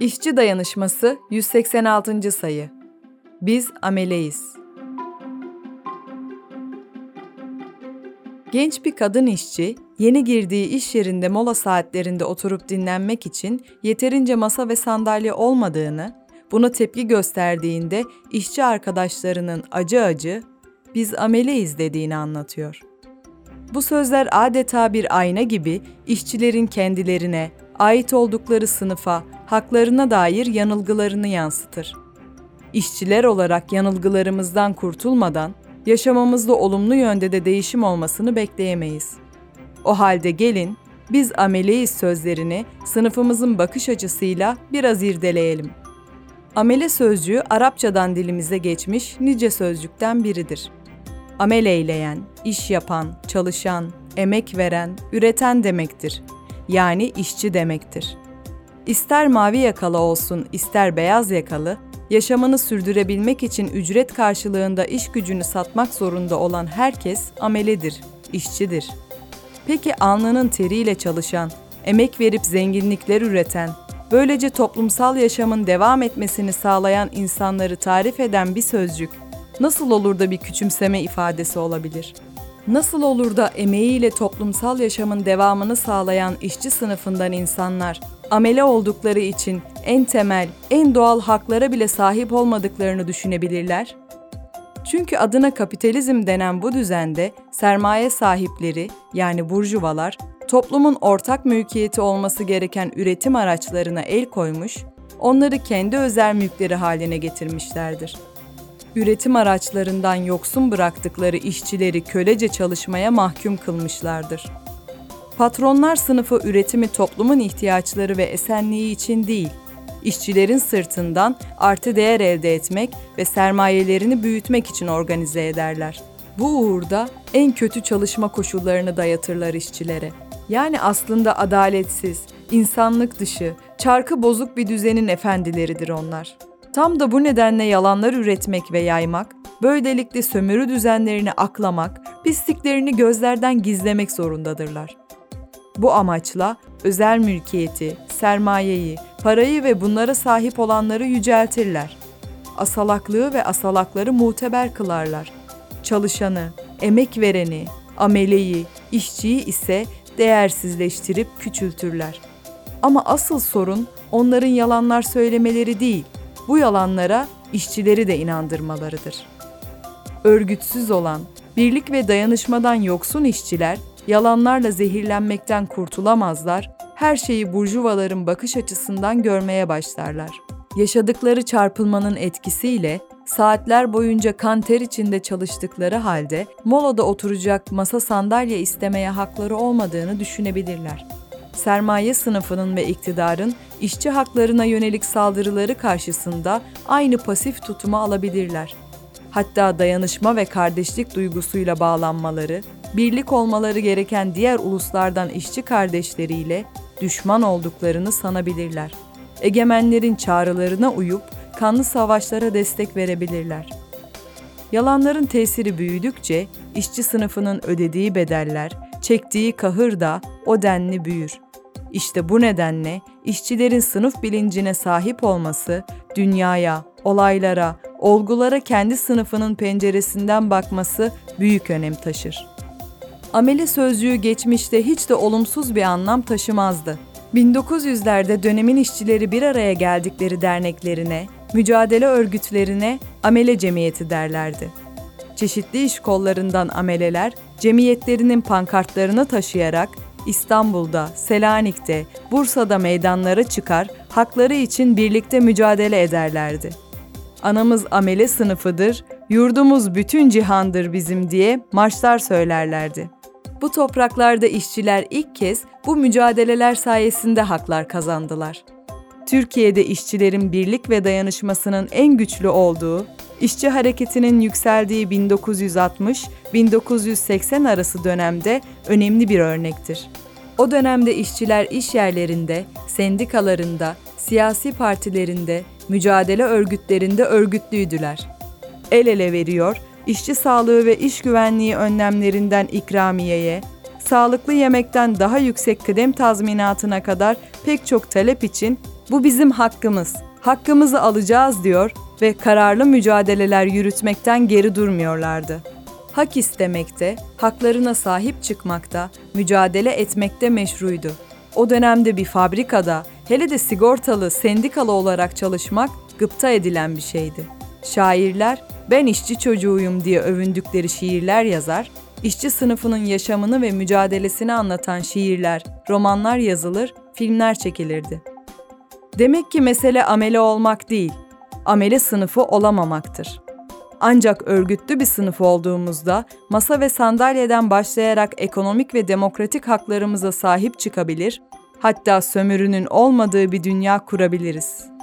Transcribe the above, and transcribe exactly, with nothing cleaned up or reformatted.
İşçi Dayanışması yüz seksen altıncı sayı. Biz ameleyiz. Genç bir kadın işçi, yeni girdiği iş yerinde mola saatlerinde oturup dinlenmek için yeterince masa ve sandalye olmadığını, buna tepki gösterdiğinde işçi arkadaşlarının acı acı, "Biz ameleyiz" dediğini anlatıyor. Bu sözler adeta bir ayna gibi işçilerin kendilerine, ait oldukları sınıfa, haklarına dair yanılgılarını yansıtır. İşçiler olarak yanılgılarımızdan kurtulmadan, yaşamamızda olumlu yönde de değişim olmasını bekleyemeyiz. O halde gelin, "Biz ameleyiz" sözlerini sınıfımızın bakış açısıyla biraz irdeleyelim. Amele sözcüğü Arapçadan dilimize geçmiş nice sözcükten biridir. Amel eyleyen, iş yapan, çalışan, emek veren, üreten demektir. Yani işçi demektir. İster mavi yakalı olsun, ister beyaz yakalı, yaşamını sürdürebilmek için ücret karşılığında iş gücünü satmak zorunda olan herkes ameledir, işçidir. Peki alnının teriyle çalışan, emek verip zenginlikler üreten, böylece toplumsal yaşamın devam etmesini sağlayan insanları tarif eden bir sözcük, nasıl olur da bir küçümseme ifadesi olabilir? Nasıl olur da emeğiyle toplumsal yaşamın devamını sağlayan işçi sınıfından insanlar, amele oldukları için en temel, en doğal haklara bile sahip olmadıklarını düşünebilirler? Çünkü adına kapitalizm denen bu düzende sermaye sahipleri, yani burjuvalar, toplumun ortak mülkiyeti olması gereken üretim araçlarına el koymuş, onları kendi özel mülkleri haline getirmişlerdir. Üretim araçlarından yoksun bıraktıkları işçileri kölece çalışmaya mahkum kılmışlardır. Patronlar sınıfı üretimi toplumun ihtiyaçları ve esenliği için değil, işçilerin sırtından artı değer elde etmek ve sermayelerini büyütmek için organize ederler. Bu uğurda en kötü çalışma koşullarını dayatırlar işçilere. Yani aslında adaletsiz, insanlık dışı, çarkı bozuk bir düzenin efendileridir onlar. Tam da bu nedenle yalanlar üretmek ve yaymak, böylelikle sömürü düzenlerini aklamak, pisliklerini gözlerden gizlemek zorundadırlar. Bu amaçla özel mülkiyeti, sermayeyi, parayı ve bunlara sahip olanları yüceltirler. Asalaklığı ve asalakları muteber kılarlar. Çalışanı, emek vereni, ameleyi, işçiyi ise değersizleştirip küçültürler. Ama asıl sorun onların yalanlar söylemeleri değil, bu yalanlara işçileri de inandırmalarıdır. Örgütsüz olan, birlik ve dayanışmadan yoksun işçiler, yalanlarla zehirlenmekten kurtulamazlar, her şeyi burjuvaların bakış açısından görmeye başlarlar. Yaşadıkları çarpılmanın etkisiyle, saatler boyunca kan ter içinde çalıştıkları halde, molada oturacak masa sandalye istemeye hakları olmadığını düşünebilirler. Sermaye sınıfının ve iktidarın işçi haklarına yönelik saldırıları karşısında aynı pasif tutuma alabilirler. Hatta dayanışma ve kardeşlik duygusuyla bağlanmaları, birlik olmaları gereken diğer uluslardan işçi kardeşleriyle düşman olduklarını sanabilirler. Egemenlerin çağrılarına uyup kanlı savaşlara destek verebilirler. Yalanların tesiri büyüdükçe işçi sınıfının ödediği bedeller, çektiği kahır da o denli büyür. İşte bu nedenle işçilerin sınıf bilincine sahip olması, dünyaya, olaylara, olgulara kendi sınıfının penceresinden bakması büyük önem taşır. Amele sözcüğü geçmişte hiç de olumsuz bir anlam taşımazdı. bin dokuz yüzlerde dönemin işçileri bir araya geldikleri derneklerine, mücadele örgütlerine amele cemiyeti derlerdi. Çeşitli iş kollarından ameleler, cemiyetlerinin pankartlarını taşıyarak İstanbul'da, Selanik'te, Bursa'da meydanlara çıkar, hakları için birlikte mücadele ederlerdi. "Anamız amele sınıfıdır, yurdumuz bütün cihandır bizim" diye marşlar söylerlerdi. Bu topraklarda işçiler ilk kez bu mücadeleler sayesinde haklar kazandılar. Türkiye'de işçilerin birlik ve dayanışmasının en güçlü olduğu, İşçi hareketinin yükseldiği bin dokuz yüz altmış - bin dokuz yüz seksen arası dönemde önemli bir örnektir. O dönemde işçiler iş yerlerinde, sendikalarında, siyasi partilerinde, mücadele örgütlerinde örgütlüydüler. El ele veriyor, işçi sağlığı ve iş güvenliği önlemlerinden ikramiyeye, sağlıklı yemekten daha yüksek kıdem tazminatına kadar pek çok talep için Bu bizim hakkımız. Hakkımızı alacağız diyor ve kararlı mücadeleler yürütmekten geri durmuyorlardı. Hak istemekte, haklarına sahip çıkmakta, mücadele etmekte meşruydu. O dönemde bir fabrikada, hele de sigortalı, sendikalı olarak çalışmak gıpta edilen bir şeydi. Şairler, ben işçi çocuğuyum diye övündükleri şiirler yazar, işçi sınıfının yaşamını ve mücadelesini anlatan şiirler, romanlar yazılır, filmler çekilirdi. Demek ki mesele amele olmak değil, amele sınıfı olamamaktır. Ancak örgütlü bir sınıf olduğumuzda masa ve sandalyeden başlayarak ekonomik ve demokratik haklarımıza sahip çıkabilir, hatta sömürünün olmadığı bir dünya kurabiliriz.